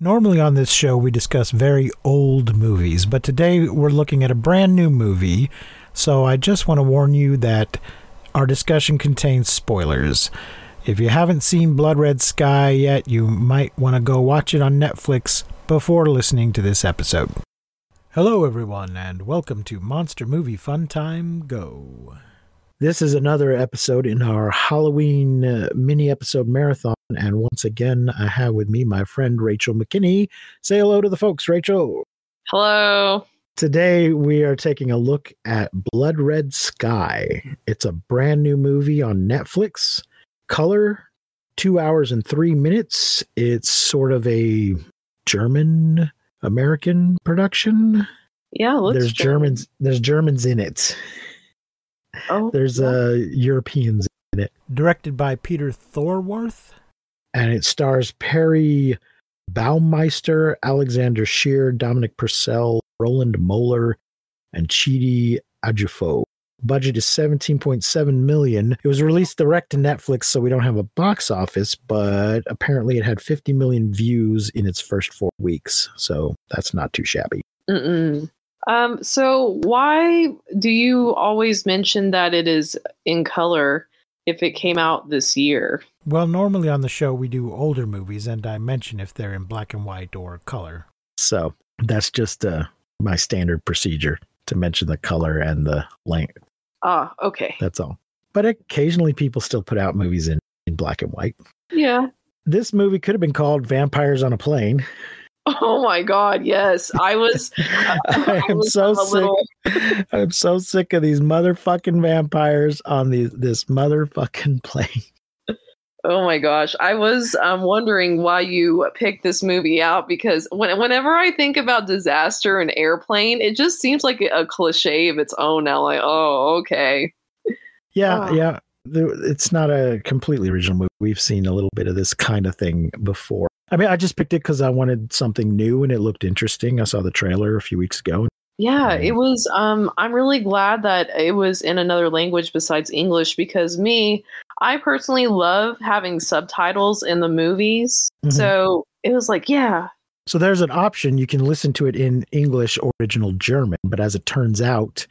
Normally on this show we discuss very old movies, but today we're looking at a brand new movie, so I just want to warn you that our discussion contains spoilers. If you haven't seen Blood Red Sky yet, you might want to go watch it on Netflix before listening to this episode. Hello everyone, and welcome to Monster Movie Fun Time Go. This is another episode in our Halloween mini-episode marathon, and once again, I have with me my friend Rachel McKinney. Say hello to the folks, Rachel. Hello. Today, we are taking a look at Blood Red Sky. It's a brand new movie on Netflix. Color, 2 hours and 3 minutes. It's sort of a German-American production. Yeah, it looks There's Germans in it. Oh, there's Europeans in it. Directed by Peter Thorworth. And it stars Perry Baumeister, Alexander Scheer, Dominic Purcell, Roland Moeller, and Chidi Ajufo. Budget is $17.7 million. It was released direct to Netflix, so we don't have a box office, but apparently it had 50 million views in its first 4 weeks. So that's not too shabby. Mm-mm. So why do you always mention that it is in color if it came out this year? Well, normally on the show we do older movies, and I mention if they're in black and white or color. So that's just my standard procedure to mention the color and the length. Ah, okay. That's all. But occasionally people still put out movies in black and white. Yeah. This movie could have been called Vampires on a Plane. Oh my God, yes. I'm so sick of these motherfucking vampires on this motherfucking plane. Oh my gosh. I was wondering why you picked this movie out, because whenever I think about disaster and airplane, it just seems like a cliche of its own now. Like, oh, okay. Yeah, yeah. It's not a completely original movie. We've seen a little bit of this kind of thing before. I mean, I just picked it because I wanted something new and it looked interesting. I saw the trailer a few weeks ago. Yeah, it was. I'm really glad that it was in another language besides English, because I personally love having subtitles in the movies. Mm-hmm. So it was like, yeah. So there's an option. You can listen to it in English or original German. But as it turns out,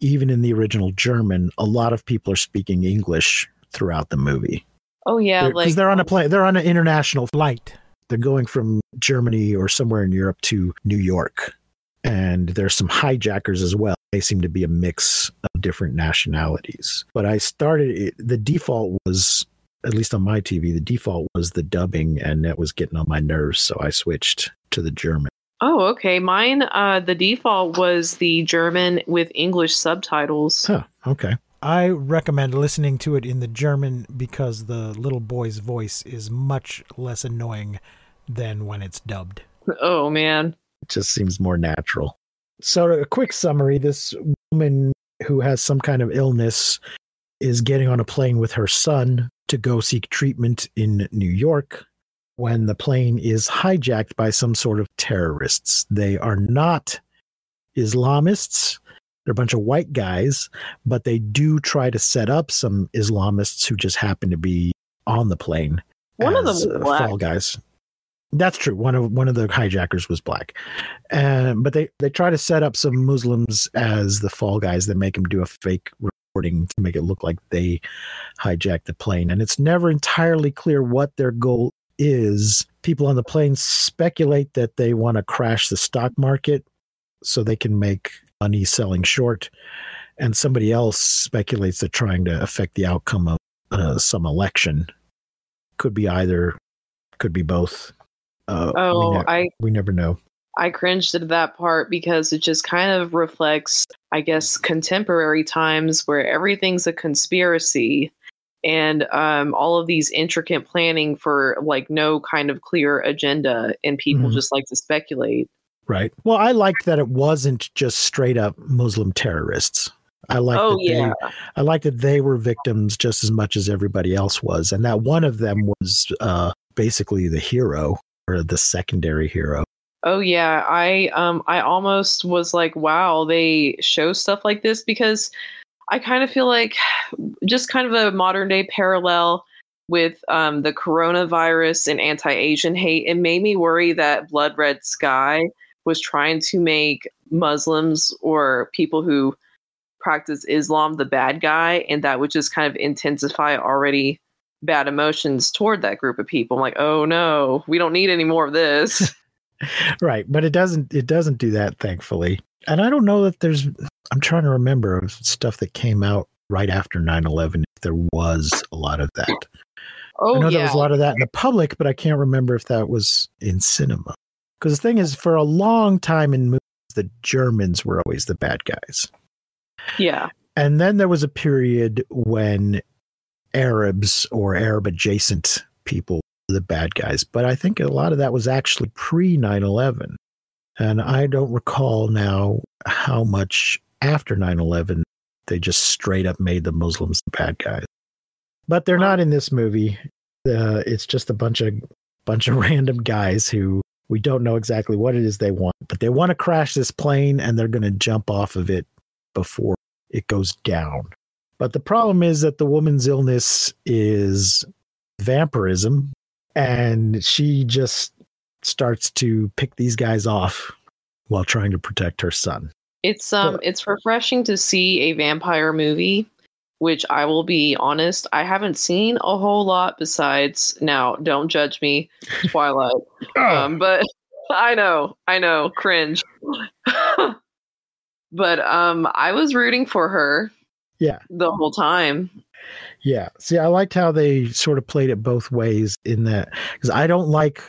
even in the original German, a lot of people are speaking English throughout the movie. Oh, yeah. Because they're on a plane. They're on an international flight. They're going from Germany or somewhere in Europe to New York. And there's some hijackers as well. They seem to be a mix of different nationalities. But I started, the default was, at least on my TV, the default was the dubbing, and that was getting on my nerves. So I switched to the German. Oh, okay. Mine, the default was the German with English subtitles. Huh, okay. I recommend listening to it in the German because the little boy's voice is much less annoying than when it's dubbed. Oh, man. It just seems more natural. So a quick summary, this woman who has some kind of illness is getting on a plane with her son to go seek treatment in New York when the plane is hijacked by some sort of terrorists. They are not Islamists. They're a bunch of white guys, but they do try to set up some Islamists who just happen to be on the plane. One of them was black. Fall guys. That's true. One of the hijackers was black, but they try to set up some Muslims as the fall guys. They make them do a fake reporting to make it look like they hijacked the plane, and it's never entirely clear what their goal is. People on the plane speculate that they want to crash the stock market so they can make money selling short, and somebody else speculates they're trying to affect the outcome of some election. Could be either, could be both. We never know. I cringed at that part because it just kind of reflects, I guess, contemporary times where everything's a conspiracy and all of these intricate planning for like no kind of clear agenda, and people just like to speculate. Right. Well, I liked that it wasn't just straight up Muslim terrorists. I liked that they were victims just as much as everybody else was. And that one of them was basically the hero or the secondary hero. Oh, yeah. I almost was like, wow, they show stuff like this, because I kind of feel like just kind of a modern day parallel. with the coronavirus and anti-Asian hate, it made me worry that Blood Red Sky was trying to make Muslims or people who practice Islam the bad guy, and that would just kind of intensify already bad emotions toward that group of people. I'm like, oh no, we don't need any more of this. Right. But it doesn't do that, thankfully. And I don't know that I'm trying to remember stuff that came out right after 9/11, if there was a lot of that. Oh, I know there was a lot of that in the public, but I can't remember if that was in cinema. Because the thing is, for a long time in movies, the Germans were always the bad guys. Yeah. And then there was a period when Arabs or Arab-adjacent people were the bad guys. But I think a lot of that was actually pre-9/11. And I don't recall now how much after 9/11 they just straight up made the Muslims the bad guys. But they're not in this movie. It's just a bunch of random guys who we don't know exactly what it is they want. But they want to crash this plane, and they're going to jump off of it before it goes down. But the problem is that the woman's illness is vampirism, and she just starts to pick these guys off while trying to protect her son. It's refreshing to see a vampire movie, which I will be honest, I haven't seen a whole lot besides, now don't judge me, Twilight. But I know, cringe. But I was rooting for her. Yeah. The whole time. Yeah. See, I liked how they sort of played it both ways in that, because I don't like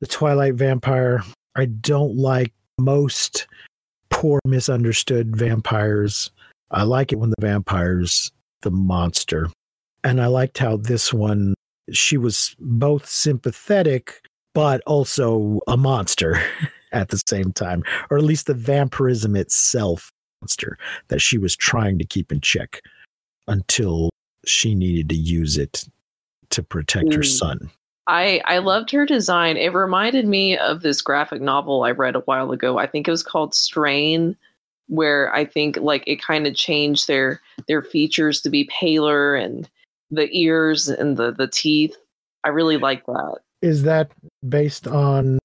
the Twilight vampire. I don't like most poor, misunderstood vampires. I like it when the vampire's the monster. And I liked how this one, she was both sympathetic, but also a monster at the same time, or at least the vampirism itself. Monster that she was trying to keep in check until she needed to use it to protect her son. I loved her design. It reminded me of this graphic novel I read a while ago. I think it was called Strain, where I think like it kind of changed their features to be paler, and the ears and the teeth. I really like that. Is that based on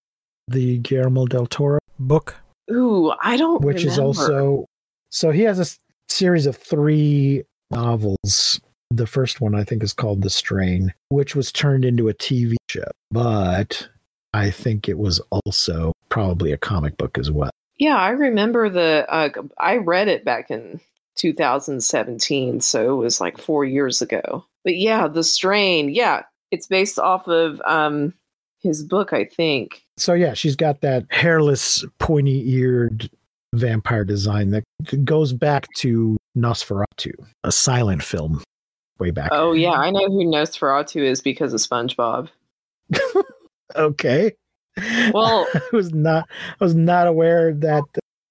the Guillermo del Toro book? Ooh, I don't remember. Which is also... So he has a series of 3 novels. The first one, I think, is called The Strain, which was turned into a TV show. But I think it was also probably a comic book as well. Yeah, I remember I read it back in 2017, so it was like 4 years ago. But yeah, The Strain, yeah, it's based off of his book, I think. So yeah, she's got that hairless, pointy-eared vampire design that goes back to Nosferatu, a silent film way back. Oh, yeah. I know who Nosferatu is because of SpongeBob. Okay. Well, I was not aware that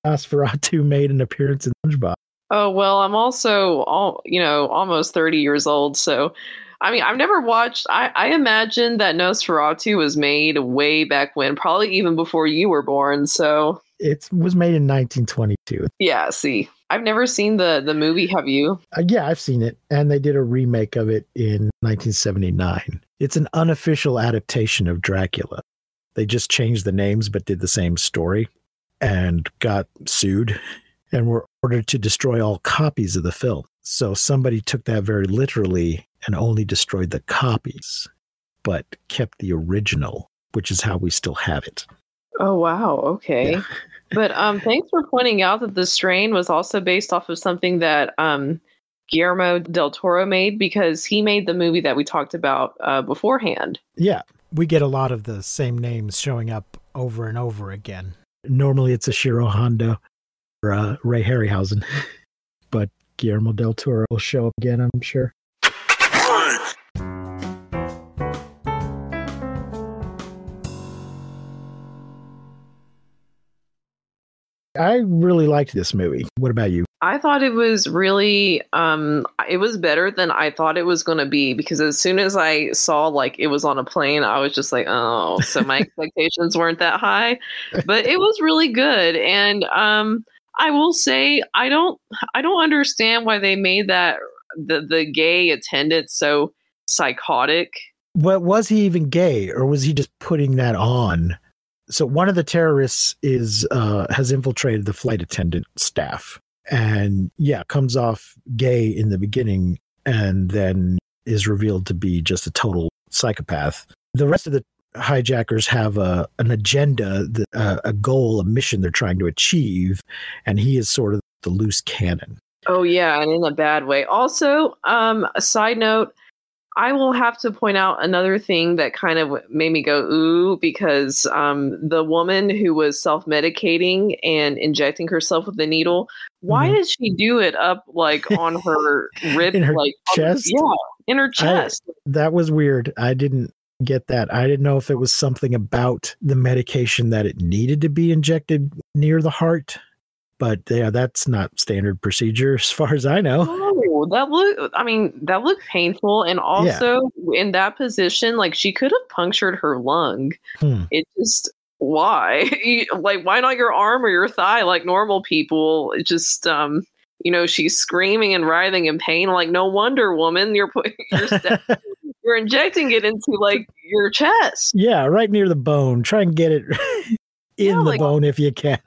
Nosferatu made an appearance in SpongeBob. Oh, well, I'm also almost 30 years old. So, I mean, I've never watched. I imagine that Nosferatu was made way back when, probably even before you were born. So. It was made in 1922. Yeah, see. I've never seen the movie, have you? Yeah, I've seen it. And they did a remake of it in 1979. It's an unofficial adaptation of Dracula. They just changed the names but did the same story and got sued and were ordered to destroy all copies of the film. So somebody took that very literally and only destroyed the copies but kept the original, which is how we still have it. Oh, wow. Okay. Yeah. But thanks for pointing out that The Strain was also based off of something that Guillermo del Toro made, because he made the movie that we talked about beforehand. Yeah. We get a lot of the same names showing up over and over again. Normally it's a Shiro Honda or Ray Harryhausen, but Guillermo del Toro will show up again, I'm sure. I really liked this movie. What about you? I thought it was really, it was better than I thought it was going to be, because as soon as I saw like it was on a plane, I was just like, oh, so my expectations weren't that high, but it was really good. And I will say, I don't understand why they made that the gay attendant so psychotic. Well, was he even gay, or was he just putting that on? So one of the terrorists is has infiltrated the flight attendant staff, and yeah, comes off gay in the beginning, and then is revealed to be just a total psychopath. The rest of the hijackers have an agenda, a goal, a mission they're trying to achieve, and he is sort of the loose cannon. Oh yeah, and in a bad way. Also, a side note, I will have to point out another thing that kind of made me go, ooh, because the woman who was self-medicating and injecting herself with the needle, why did she do it up like on her rib? In her chest? Yeah, in her chest. That was weird. I didn't get that. I didn't know if it was something about the medication that it needed to be injected near the heart. But yeah, that's not standard procedure as far as I know. Oh, that looked painful. And also in that position, like she could have punctured her lung. It just, why? Why not your arm or your thigh like normal people? It just, she's screaming and writhing in pain. Like, no wonder, woman, you're injecting it into like your chest. Yeah, right near the bone. Try and get it in the bone if you can.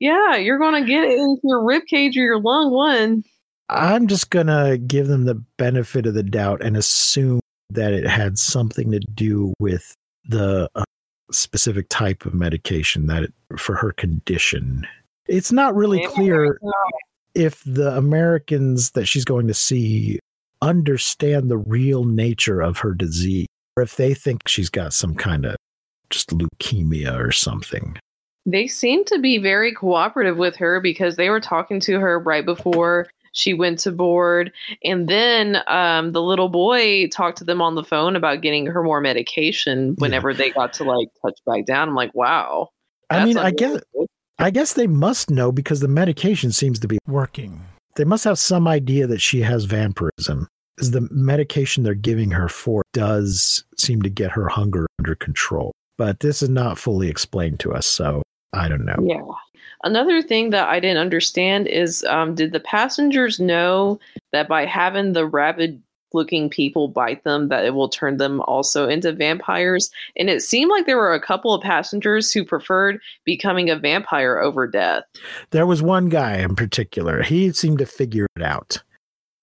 Yeah, you're going to get it into your ribcage or your lung one. I'm just going to give them the benefit of the doubt and assume that it had something to do with the specific type of medication for her condition. It's not really clear if the Americans that she's going to see understand the real nature of her disease, or if they think she's got some kind of just leukemia or something. They seem to be very cooperative with her because they were talking to her right before she went to board. And then the little boy talked to them on the phone about getting her more medication whenever they got to touch back down. I'm like, wow. I mean, I guess they must know because the medication seems to be working. They must have some idea that she has vampirism. Because the medication they're giving her does seem to get her hunger under control. But this is not fully explained to us, so I don't know. Yeah. Another thing that I didn't understand is, did the passengers know that by having the rabid-looking people bite them, that it will turn them also into vampires? And it seemed like there were a couple of passengers who preferred becoming a vampire over death. There was one guy in particular. He seemed to figure it out.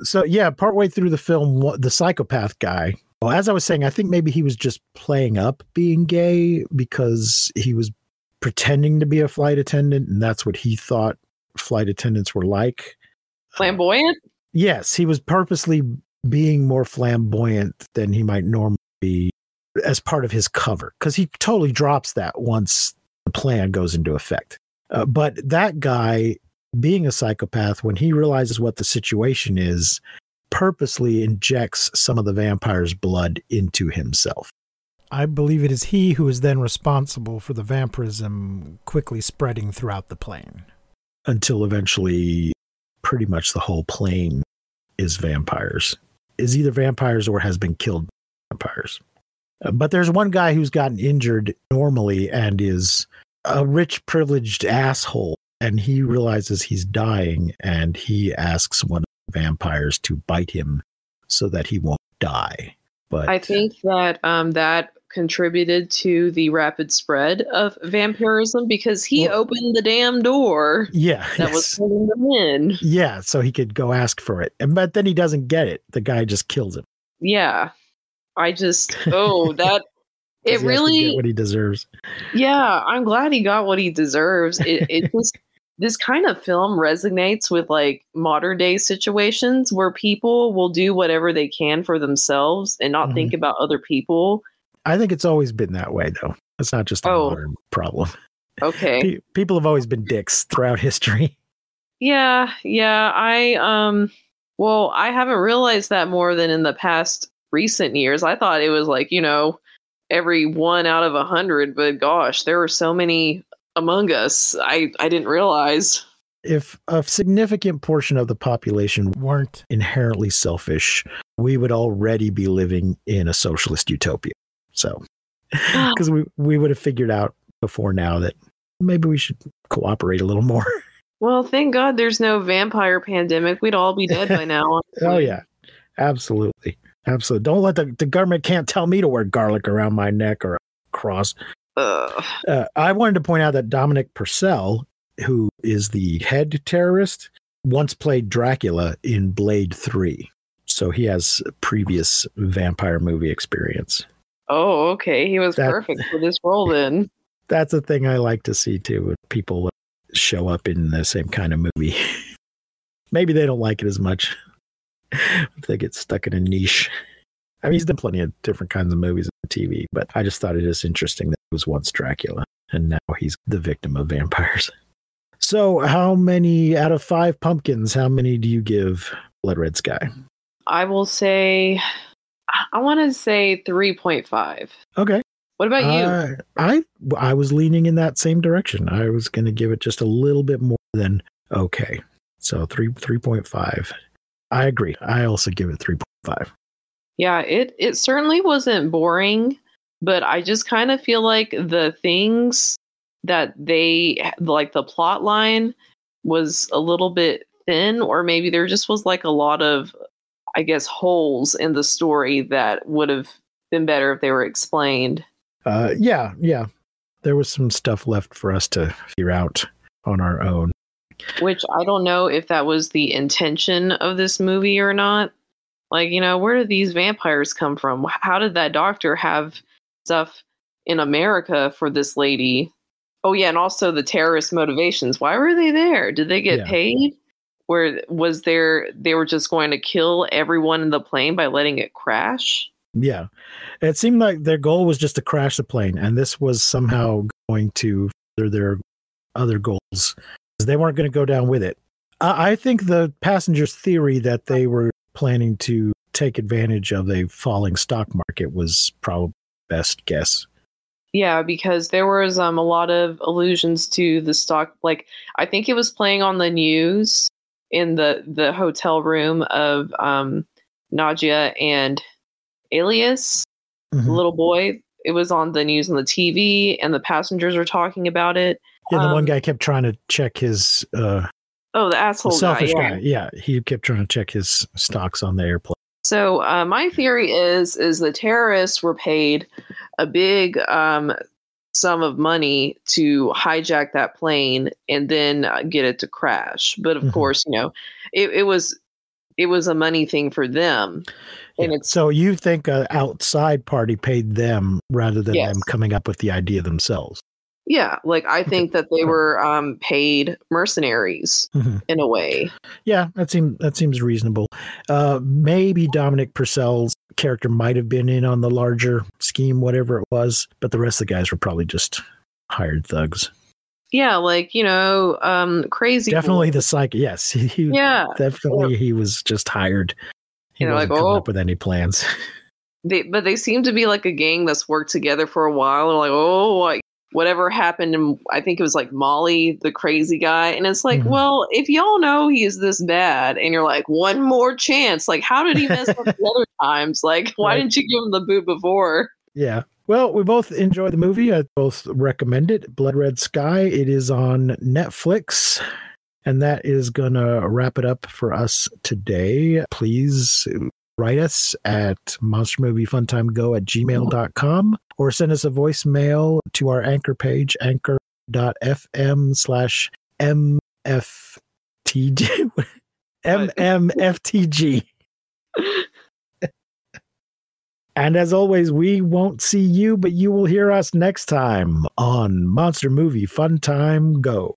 So, yeah, partway through the film, the psychopath guy... Well, as I was saying, I think maybe he was just playing up being gay because he was pretending to be a flight attendant, and that's what he thought flight attendants were like. Flamboyant? Yes, he was purposely being more flamboyant than he might normally be as part of his cover, because he totally drops that once the plan goes into effect. But that guy, being a psychopath, when he realizes what the situation is, purposely injects some of the vampire's blood into himself. I believe it is he who is then responsible for the vampirism quickly spreading throughout the plane. Until eventually pretty much the whole plane is vampires. Is either vampires or has been killed by vampires. But there's one guy who's gotten injured normally and is a rich, privileged asshole, and he realizes he's dying, and he asks one vampires to bite him so that he won't die. But I think that that contributed to the rapid spread of vampirism because he opened the damn door was pulling them in. Yeah, so he could go ask for it. But then he doesn't get it. The guy just kills him. Yeah. It really... He has to get what he deserves. Yeah, I'm glad he got what he deserves. It just... This kind of film resonates with modern day situations where people will do whatever they can for themselves and not think about other people. I think it's always been that way, though. It's not just a modern problem. Okay. People have always been dicks throughout history. Yeah. I haven't realized that more than in the past recent years. I thought it was every 1 out of 100, but gosh, there were so many among us. I didn't realize. If a significant portion of the population weren't inherently selfish, we would already be living in a socialist utopia. So, because we would have figured out before now that maybe we should cooperate a little more. Well, thank God there's no vampire pandemic. We'd all be dead by now. Oh yeah, absolutely. Absolutely. Don't let the government can't tell me to wear garlic around my neck or a cross. I wanted to point out that Dominic Purcell, who is the head terrorist, once played Dracula in Blade 3. So he has previous vampire movie experience. Oh, okay. He was perfect for this role then. That's a thing I like to see too, when people show up in the same kind of movie. Maybe they don't like it as much. If they get stuck in a niche. I mean, he's done plenty of different kinds of movies on TV, but I just thought it is interesting that it was once Dracula, and now he's the victim of vampires. So how many out of 5 pumpkins, how many do you give Blood Red Sky? I will say, I want to say 3.5. Okay. What about you? I was leaning in that same direction. I was going to give it just a little bit more than okay. So 3.5. I agree. I also give it 3.5. Yeah, it certainly wasn't boring, but I just kind of feel like the things that they, like the plot line was a little bit thin, or maybe there just was like a lot of, I guess, holes in the story that would have been better if they were explained. Yeah. There was some stuff left for us to figure out on our own. Which I don't know if that was the intention of this movie or not. Like, you know, where did these vampires come from? How did that doctor have stuff in America for this lady? Oh, yeah. And also the terrorist motivations. Why were they there? Did they get paid? Where was there? They were just going to kill everyone in the plane by letting it crash? Yeah. It seemed like their goal was just to crash the plane. And this was somehow going to further their other goals. They weren't going to go down with it. I think the passengers' theory that they were planning to take advantage of a falling stock market was probably the best guess. Yeah, because there was a lot of allusions to the stock. Like, I think it was playing on the news in the hotel room of Nadia and Elias, the little boy. It was on the news on the TV, and the passengers were talking about it. Yeah, the one guy kept trying to check his... the asshole guy. Yeah, he kept trying to check his stocks on the airplane. So my theory is the terrorists were paid a big sum of money to hijack that plane and then get it to crash. But of course, you know, it was a money thing for them. And so you think an outside party paid them rather than them coming up with the idea themselves? Yeah, like I think that they were paid mercenaries in a way. Yeah, that seems reasonable. Maybe Dominic Purcell's character might have been in on the larger scheme, whatever it was, but the rest of the guys were probably just hired thugs. Yeah, like, you know, crazy. Definitely the psych. Yes, he was just hired. He wasn't coming up with any plans. But they seem to be like a gang that's worked together for a while. They're like, whatever happened, and I think it was like Molly, the crazy guy. And it's like, well, if y'all know he's this bad, and you're like, one more chance. Like, how did he mess up the other times? Like, why didn't you give him the boot before? Yeah. Well, we both enjoy the movie. I both recommend it. Blood Red Sky. It is on Netflix. And that is going to wrap it up for us today. Please write us at monstermoviefuntimego@gmail.com or send us a voicemail to our anchor page, anchor.fm/MFTG. MMFTG. And as always, we won't see you, but you will hear us next time on Monster Movie Fun Time Go.